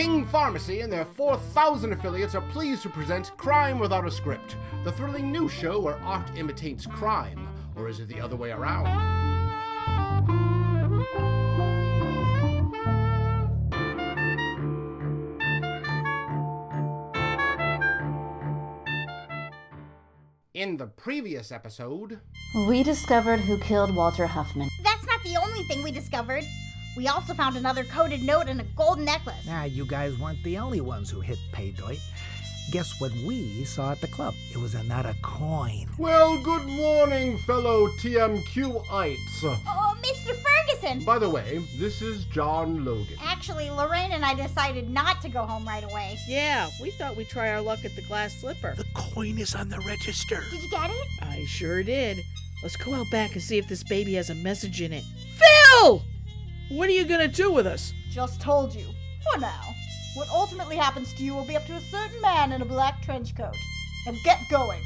King Pharmacy and their 4,000 affiliates are pleased to present Crime Without a Script, the thrilling new show where art imitates crime, or is it the other way around? In the previous episode... we discovered who killed Walter Huffman. That's not the only thing we discovered. We also found another coded note and a gold necklace. Ah, you guys weren't the only ones who hit pay dirt. Guess what we saw at the club? It was another coin. Well, good morning, fellow TMQites. Oh, Mr. Ferguson! By the way, this is John Logan. Actually, Lorraine and I decided not to go home right away. Yeah, we thought we'd try our luck at the glass slipper. The coin is on the register. Did you get it? I sure did. Let's go out back and see if this baby has a message in it. Phil! What are you gonna do with us? Just told you. For now. What ultimately happens to you will be up to a certain man in a black trench coat. And get going.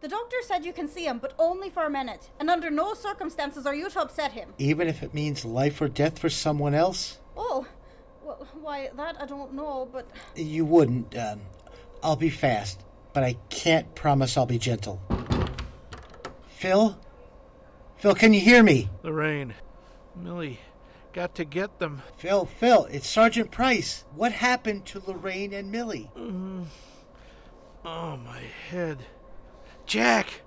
The doctor said you can see him, but only for a minute. And under no circumstances are you to upset him. Even if it means life or death for someone else? Oh, well, why, that I don't know, but... You wouldn't. I'll be fast, but I can't promise I'll be gentle. Phil? Phil, can you hear me? Lorraine, Millie, got to get them. Phil, it's Sergeant Price. What happened to Lorraine and Millie? Oh, my head. Jack,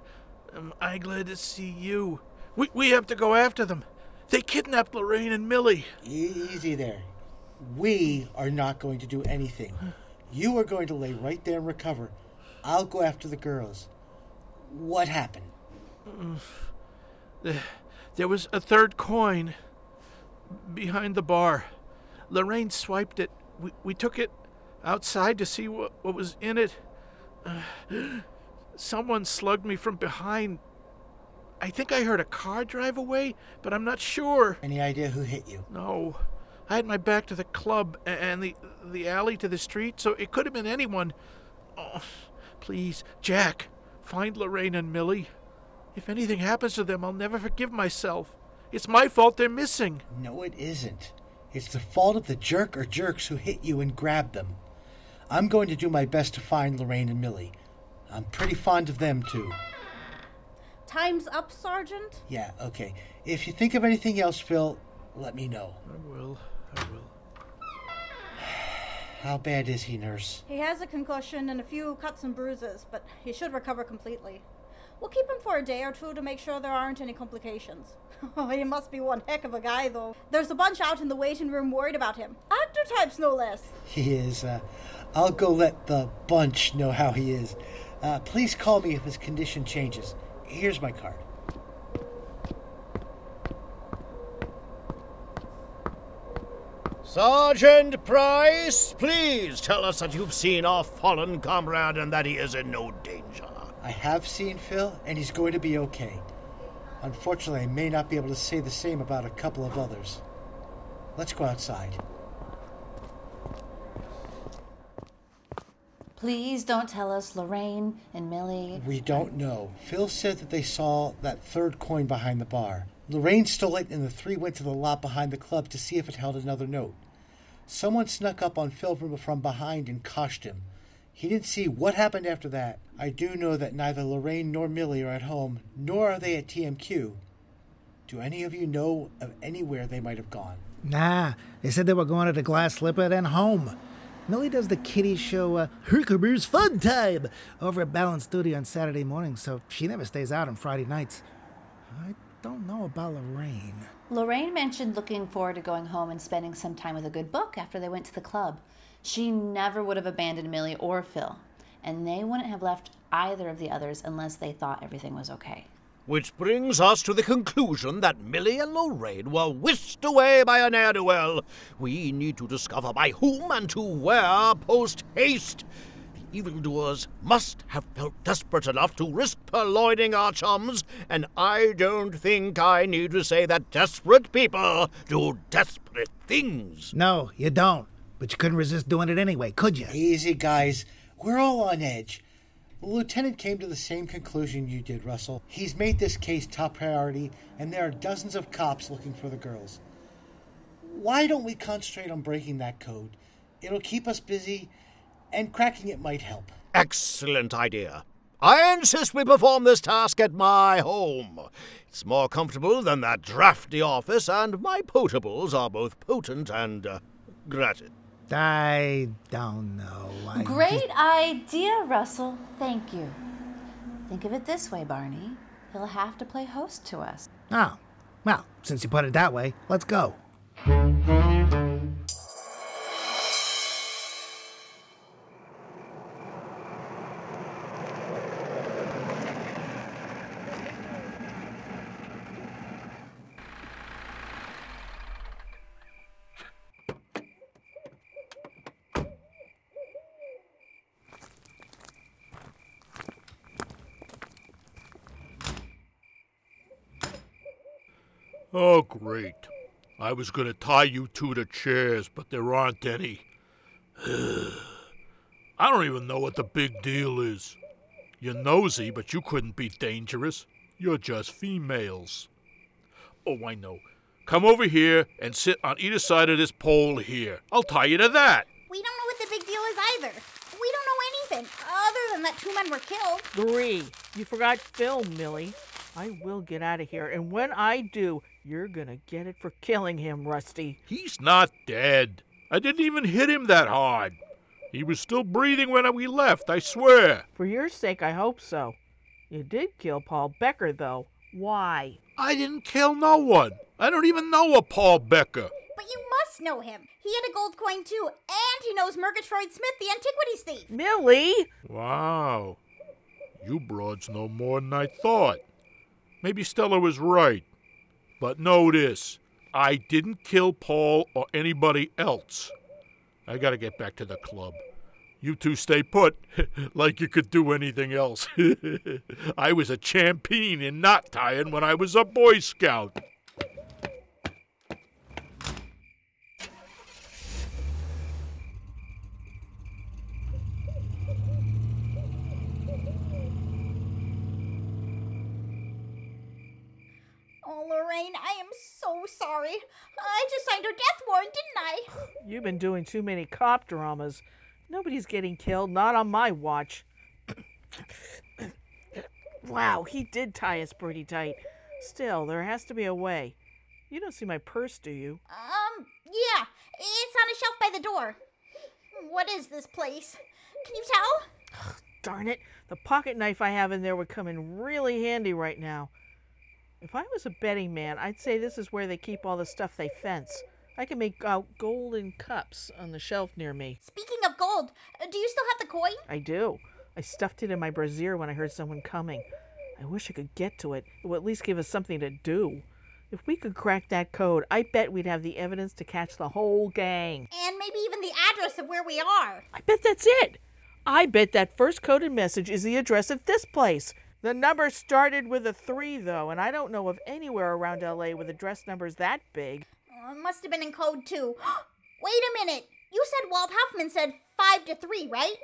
am I glad to see you. We have to go after them. They kidnapped Lorraine and Millie. Easy there. We are not going to do anything. You are going to lay right there and recover. I'll go after the girls. What happened? There was a third coin behind the bar. Lorraine swiped it. We took it outside to see what was in it. Someone slugged me from behind. I think I heard a car drive away, but I'm not sure. Any idea who hit you? No. I had my back to the club and the alley to the street, so it could have been anyone. Oh, please, Jack, find Lorraine and Millie. If anything happens to them, I'll never forgive myself. It's my fault they're missing. No, it isn't. It's the fault of the jerk or jerks who hit you and grabbed them. I'm going to do my best to find Lorraine and Millie. I'm pretty fond of them, too. Time's up, Sergeant? Yeah, okay. If you think of anything else, Phil, let me know. I will. How bad is he, Nurse? He has a concussion and a few cuts and bruises, but he should recover completely. We'll keep him for a day or two to make sure there aren't any complications. Oh, he must be one heck of a guy, though. There's a bunch out in the waiting room worried about him. Actor types, no less. He is. I'll go let the bunch know how he is. Please call me if his condition changes. Here's my card. Sergeant Price, please tell us that you've seen our fallen comrade and that he is in no danger. I have seen Phil, and he's going to be okay. Unfortunately, I may not be able to say the same about a couple of others. Let's go outside. Please don't tell us Lorraine and Millie... We don't know. Phil said that they saw that third coin behind the bar. Lorraine stole it, and the three went to the lot behind the club to see if it held another note. Someone snuck up on Phil from behind and coshed him. He didn't see what happened after that. I do know that neither Lorraine nor Millie are at home, nor are they at TMQ. Do any of you know of anywhere they might have gone? Nah, they said they were going to the glass slipper then home. Millie does the kiddie show Herkimer's Fun Time over at Balance Studio on Saturday mornings, so she never stays out on Friday nights. I don't know about Lorraine. Lorraine mentioned looking forward to going home and spending some time with a good book after they went to the club. She never would have abandoned Millie or Phil, and they wouldn't have left either of the others unless they thought everything was okay. Which brings us to the conclusion that Millie and Lorraine were whisked away by an ne'er-do-well. We need to discover by whom and to where post-haste. The evildoers must have felt desperate enough to risk purloining our chums, and I don't think I need to say that desperate people do desperate things. No, you don't. But you couldn't resist doing it anyway, could you? Easy, guys. We're all on edge. The lieutenant came to the same conclusion you did, Russell. He's made this case top priority, and there are dozens of cops looking for the girls. Why don't we concentrate on breaking that code? It'll keep us busy, and cracking it might help. Excellent idea. I insist we perform this task at my home. It's more comfortable than that drafty office, and my potables are both potent and gratis. I don't know. Great idea, Russell. Thank you. Think of it this way, Barney. He'll have to play host to us. Oh. Well, since you put it that way, let's go. Oh, great. I was going to tie you two to chairs, but there aren't any. I don't even know what the big deal is. You're nosy, but you couldn't be dangerous. You're just females. Oh, I know. Come over here and sit on either side of this pole here. I'll tie you to that. We don't know what the big deal is either. We don't know anything other than that 2 men were killed. 3. You forgot Phil, Millie. I will get out of here, and when I do, you're gonna get it for killing him, Rusty. He's not dead. I didn't even hit him that hard. He was still breathing when we left, I swear. For your sake, I hope so. You did kill Paul Becker, though. Why? I didn't kill no one. I don't even know a Paul Becker. But you must know him. He had a gold coin, too, and he knows Murgatroyd Smith, the antiquities thief. Millie! Wow. You broads know more than I thought. Maybe Stella was right, but know this, I didn't kill Paul or anybody else. I gotta get back to the club. You two stay put, like you could do anything else. I was a champion in knot tying when I was a Boy Scout. I am so sorry. I just signed her death warrant, didn't I? You've been doing too many cop dramas. Nobody's getting killed, not on my watch. Wow, he did tie us pretty tight. Still, there has to be a way. You don't see my purse, do you? Yeah. It's on a shelf by the door. What is this place? Can you tell? Darn it. The pocket knife I have in there would come in really handy right now. If I was a betting man, I'd say this is where they keep all the stuff they fence. I can make out golden cups on the shelf near me. Speaking of gold, do you still have the coin? I do. I stuffed it in my brassiere when I heard someone coming. I wish I could get to it. It would at least give us something to do. If we could crack that code, I bet we'd have the evidence to catch the whole gang. And maybe even the address of where we are. I bet that's it. I bet that first coded message is the address of this place. The number started with a 3, though, and I don't know of anywhere around L.A. with address numbers that big. Oh, it must have been in code 2. Wait a minute. You said Walt Huffman said 5 to 3, right?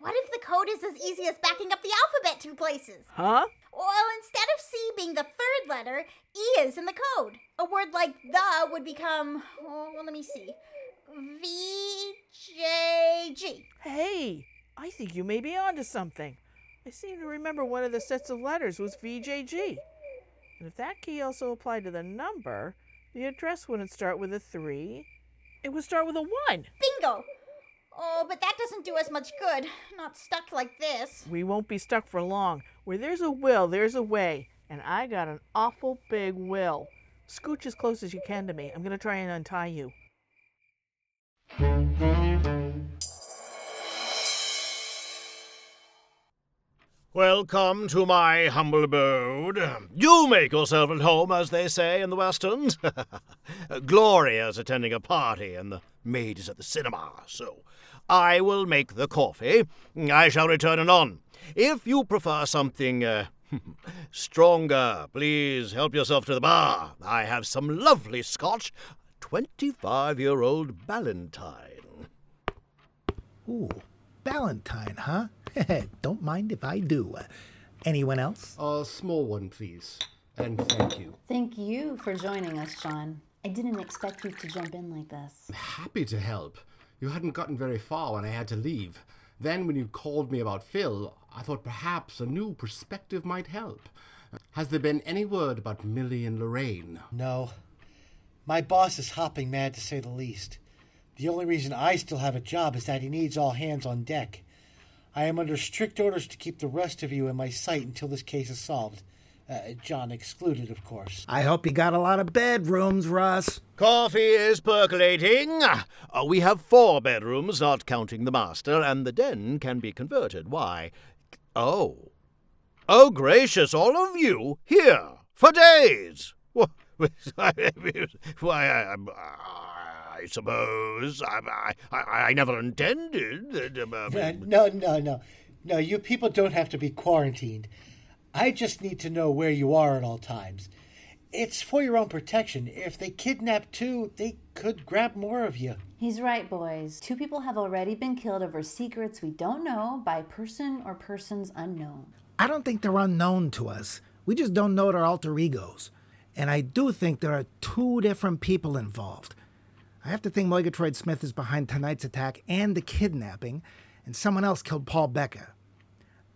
What if the code is as easy as backing up the alphabet 2 places? Huh? Well, instead of C being the 3rd letter, E is in the code. A word like the would become, oh, well, let me see, V-J-G. Hey, I think you may be onto something. I seem to remember one of the sets of letters was VJG. And if that key also applied to the number, the address wouldn't start with a 3. It would start with a 1. Bingo! Oh, but that doesn't do us much good. Not stuck like this. We won't be stuck for long. Where there's a will, there's a way. And I got an awful big will. Scooch as close as you can to me. I'm going to try and untie you. Welcome to my humble abode. You make yourself at home, as they say in the Westerns. Gloria's attending a party, and the maid is at the cinema, so I will make the coffee. I shall return anon. If you prefer something stronger, please help yourself to the bar. I have some lovely scotch, 25-year-old Ballantine. Ooh, Ballantine, huh? Don't mind if I do. Anyone else? A small one, please. And thank you. Thank you for joining us, John. I didn't expect you to jump in like this. I'm happy to help. You hadn't gotten very far when I had to leave. Then when you called me about Phil, I thought perhaps a new perspective might help. Has there been any word about Millie and Lorraine? No. My boss is hopping mad, to say the least. The only reason I still have a job is that he needs all hands on deck. I am under strict orders to keep the rest of you in my sight until this case is solved. John excluded, of course. I hope you got a lot of bedrooms, Russ. Coffee is percolating. We have 4 bedrooms, not counting the master, and the den can be converted. Why? Oh, gracious, all of you here for days. Why, I suppose I never intended that. No, you people don't have to be quarantined. I just need to know where you are at all times. It's for your own protection. If they kidnap 2, they could grab more of you. He's right, boys. 2 people have already been killed over secrets we don't know by person or persons unknown. I don't think they're unknown to us. We just don't know their alter egos. And I do think there are 2 different people involved. I have to think Murgatroyd Smith is behind tonight's attack and the kidnapping, and someone else killed Paul Becker.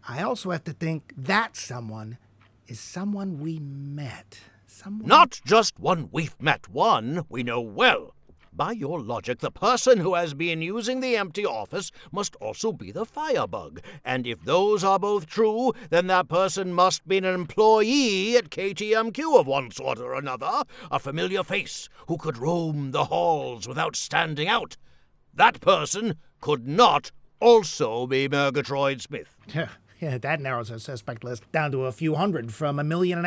I also have to think that someone is someone we met. Someone... Not just one we've met, one we know well. By your logic, the person who has been using the empty office must also be the firebug. And if those are both true, then that person must be an employee at KTMQ of one sort or another, a familiar face who could roam the halls without standing out. That person could not also be Murgatroyd Smith. Yeah, that narrows our suspect list down to a few hundred from 1.5 million.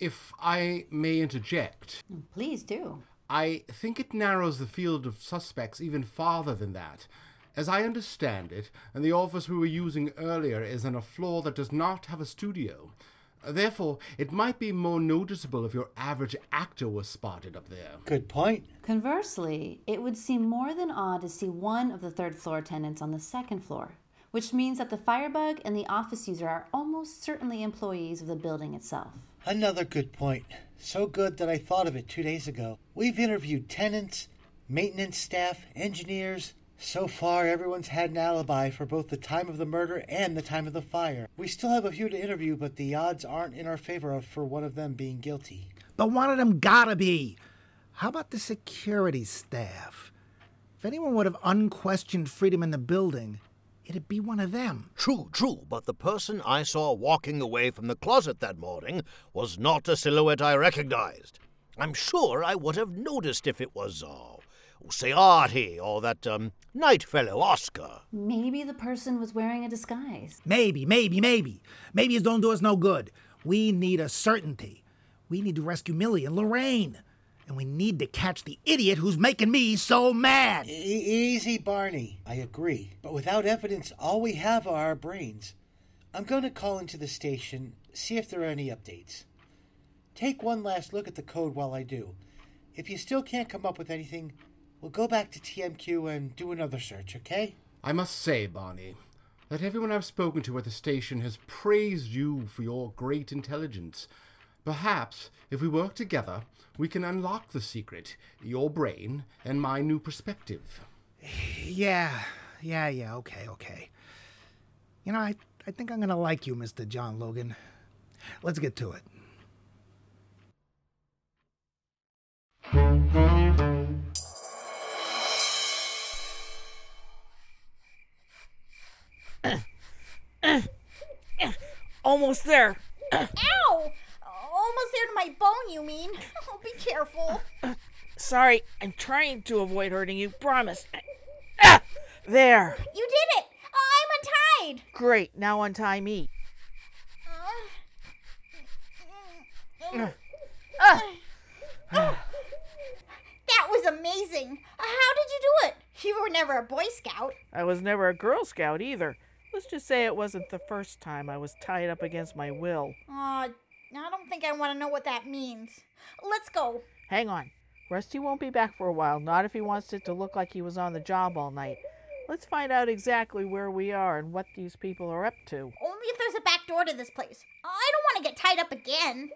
If I may interject. Please do. I think it narrows the field of suspects even farther than that. As I understand it, and the office we were using earlier is on a floor that does not have a studio. Therefore, it might be more noticeable if your average actor was spotted up there. Good point. Conversely, it would seem more than odd to see one of the 3rd floor tenants on the 2nd floor, which means that the firebug and the office user are almost certainly employees of the building itself. Another good point. So good that I thought of it 2 days ago. We've interviewed tenants, maintenance staff, engineers. So far, everyone's had an alibi for both the time of the murder and the time of the fire. We still have a few to interview, but the odds aren't in our favor for one of them being guilty. But one of them gotta be. How about the security staff? If anyone would have unquestioned freedom in the building... it'd be one of them. True, but the person I saw walking away from the closet that morning was not a silhouette I recognized. I'm sure I would have noticed if it was, say, Artie or that, night fellow, Oscar. Maybe the person was wearing a disguise. Maybe. Maybe it don't do us no good. We need a certainty. We need to rescue Millie and Lorraine. And we need to catch the idiot who's making me so mad. Easy, Barney. I agree. But without evidence, all we have are our brains. I'm going to call into the station, see if there are any updates. Take one last look at the code while I do. If you still can't come up with anything, we'll go back to TMQ and do another search, okay? I must say, Barney, that everyone I've spoken to at the station has praised you for your great intelligence. Perhaps, if we work together, we can unlock the secret, your brain, and my new perspective. Yeah, okay. You know, I think I'm going to like you, Mr. John Logan. Let's get to it. Almost there. Ow! Almost there to my bone, you mean? Oh, be careful. Sorry, I'm trying to avoid hurting you, promise. There. You did it! I'm untied! Great, now untie me. That was amazing. How did you do it? You were never a Boy Scout. I was never a Girl Scout either. Let's just say it wasn't the first time I was tied up against my will. Aw, I don't think I want to know what that means. Let's go. Hang on. Rusty won't be back for a while, not if he wants it to look like he was on the job all night. Let's find out exactly where we are and what these people are up to. Only if there's a back door to this place. I don't want to get tied up again.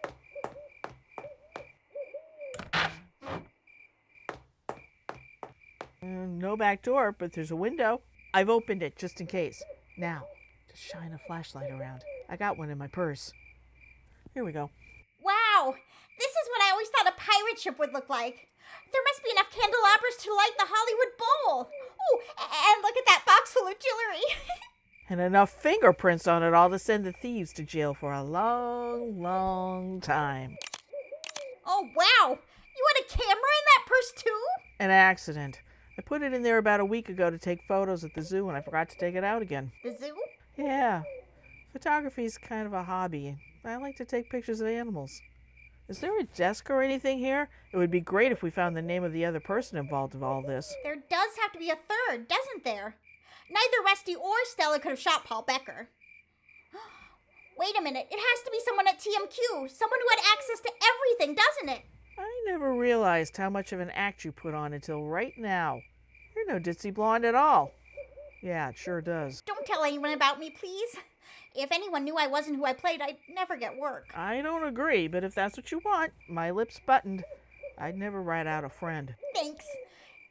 No back door, but there's a window. I've opened it just in case. Now, just shine a flashlight around. I got one in my purse. Here we go. Wow, this is what I always thought a pirate ship would look like. There must be enough candelabras to light the Hollywood Bowl. Ooh, and look at that box full of jewelry. And enough fingerprints on it all to send the thieves to jail for a long, long time. Oh, wow. You had a camera in that purse, too? An accident. I put it in there about a week ago to take photos at the zoo, and I forgot to take it out again. The zoo? Yeah. Photography is kind of a hobby. I like to take pictures of animals. Is there a desk or anything here? It would be great if we found the name of the other person involved in all this. There does have to be a third, doesn't there? Neither Rusty or Stella could have shot Paul Becker. Wait a minute. It has to be someone at TMQ. Someone who had access to everything, doesn't it? I never realized how much of an act you put on until right now. You're no ditzy blonde at all. Yeah, it sure does. Don't tell anyone about me, please. If anyone knew I wasn't who I played, I'd never get work. I don't agree, but if that's what you want, my lips buttoned. I'd never write out a friend. Thanks.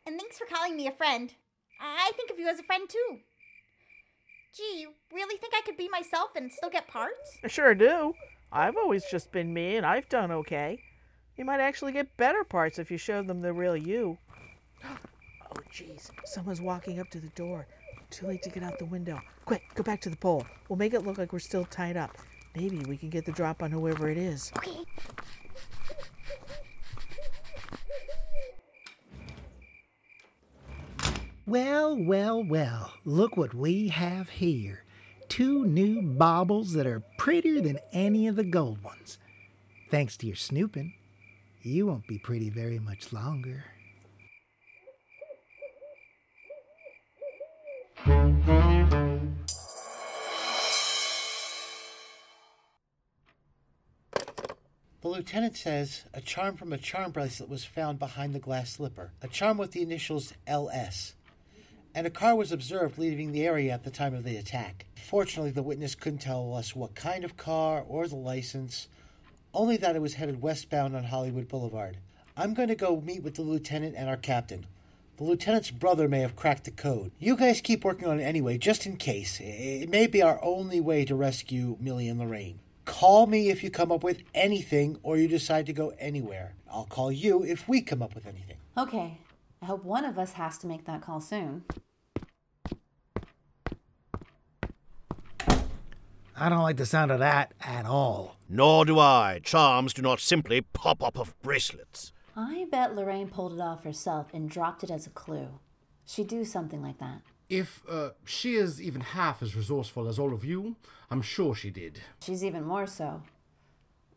And thanks for calling me a friend. I think of you as a friend, too. Gee, you really think I could be myself and still get parts? I sure do. I've always just been me, and I've done okay. You might actually get better parts if you showed them the real you. Oh, jeez. Someone's walking up to the door. Too late to get out the window. Quick, go back to the pole. We'll make it look like we're still tied up. Maybe we can get the drop on whoever it is. Okay. Well, well, well. Look what we have here. Two new baubles that are prettier than any of the gold ones. Thanks to your snooping, you won't be pretty very much longer. The lieutenant says a charm from a charm bracelet was found behind the glass slipper, a charm with the initials LS, and a car was observed leaving the area at the time of the attack. Fortunately, the witness couldn't tell us what kind of car or the license, only that it was headed westbound on Hollywood Boulevard. I'm going to go meet with the lieutenant and our captain. The lieutenant's brother may have cracked the code. You guys keep working on it anyway, just in case. It may be our only way to rescue Millie and Lorraine. Call me if you come up with anything or you decide to go anywhere. I'll call you if we come up with anything. Okay. I hope one of us has to make that call soon. I don't like the sound of that at all. Nor do I. Charms do not simply pop up off bracelets. I bet Lorraine pulled it off herself and dropped it as a clue. She'd do something like that. If she is even half as resourceful as all of you, I'm sure she did. She's even more so.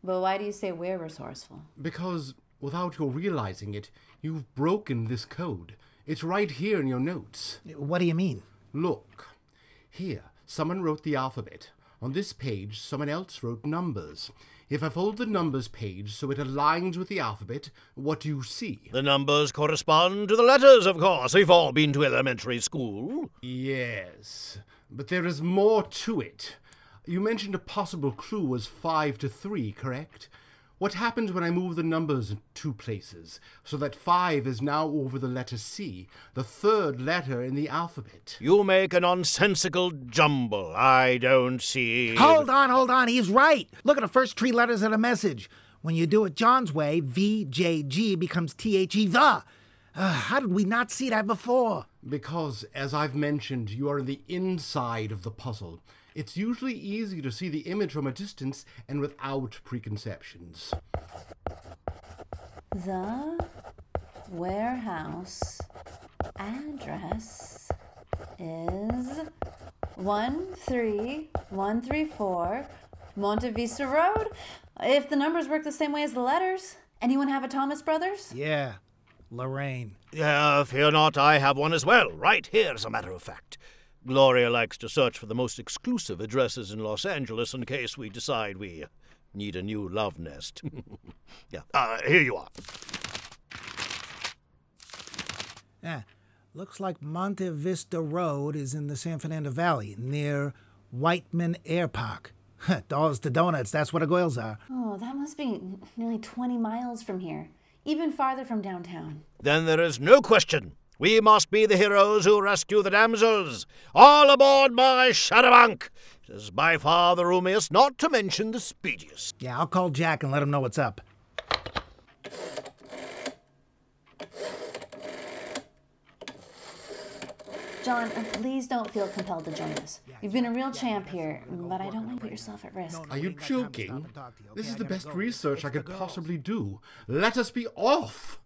But why do you say we're resourceful? Because, without your realizing it, you've broken this code. It's right here in your notes. What do you mean? Look. Here, someone wrote the alphabet. On this page, someone else wrote numbers. If I fold the numbers page so it aligns with the alphabet, what do you see? The numbers correspond to the letters, of course. We've all been to elementary school. Yes, but there is more to it. You mentioned a possible clue was 5 to 3, correct? What happens when I move the numbers in two places, so that 5 is now over the letter C, the third letter in the alphabet? You make a nonsensical jumble. I don't see... Hold on. He's right. Look at the first three letters of the message. When you do it John's way, V-J-G becomes T-H-E, the. How did we not see that before? Because, as I've mentioned, you are in the inside of the puzzle. It's usually easy to see the image from a distance and without preconceptions. The warehouse address is 13134 Monte Vista Road. If the numbers work the same way as the letters. Anyone have a Thomas Brothers? Yeah, Lorraine. Fear not, I have one as well. Right here, as a matter of fact. Gloria likes to search for the most exclusive addresses in Los Angeles in case we decide we need a new love nest. Here you are. Looks like Monte Vista Road is in the San Fernando Valley, near Whiteman Airpark. Dolls to donuts, that's what the goils are. Oh, that must be nearly 20 miles from here, even farther from downtown. Then there is no question. We must be the heroes who rescue the damsels. All aboard my charabanc. It is by far the roomiest, not to mention the speediest. Yeah, I'll call Jack and let him know what's up. John, please don't feel compelled to join us. You've been a real champ here, but I don't want to put yourself at risk. Are you joking? This is the best research I could possibly do. Let us be off!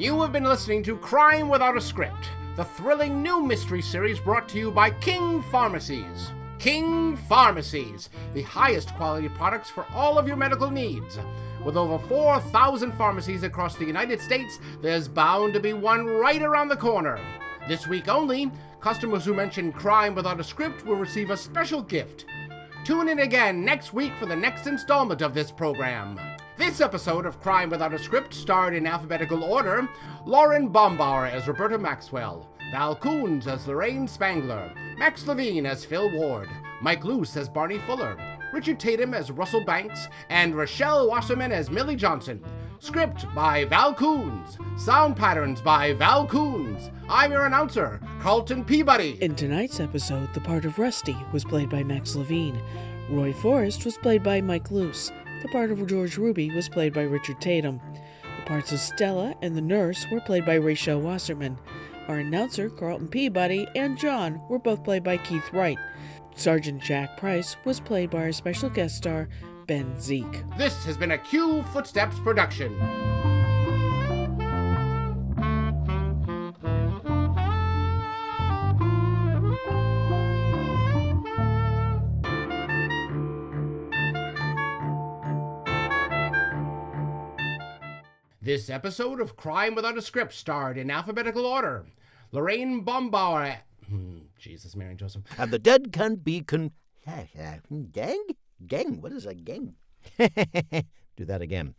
You have been listening to Crime Without a Script, the thrilling new mystery series brought to you by King Pharmacies. King Pharmacies, the highest quality products for all of your medical needs. With over 4,000 pharmacies across the United States, there's bound to be one right around the corner. This week only, customers who mention Crime Without a Script will receive a special gift. Tune in again next week for the next installment of this program. This episode of Crime Without a Script starred in alphabetical order Lauren Bombauer as Roberta Maxwell, Val Coons as Lorraine Spangler, Max Levine as Phil Ward, Mike Luce as Barney Fuller, Richard Tatum as Russell Banks, and Rochelle Wasserman as Millie Johnson. Script by Val Coons. Sound patterns by Val Coons. I'm your announcer, Carlton Peabody. In tonight's episode, the part of Rusty was played by Max Levine. Roy Forrest was played by Mike Luce. The part of George Ruby was played by Richard Tatum. The parts of Stella and the nurse were played by Rachel Wasserman. Our announcer, Carlton Peabody, and John were both played by Keith Wright. Sergeant Jack Price was played by our special guest star, Ben Zeke. This has been a Q Footsteps production. This episode of Crime Without a Script starred in alphabetical order Lorraine Bombauer, Jesus, Mary, and Joseph. And the dead can be gang? Gang? What is a gang? Do that again.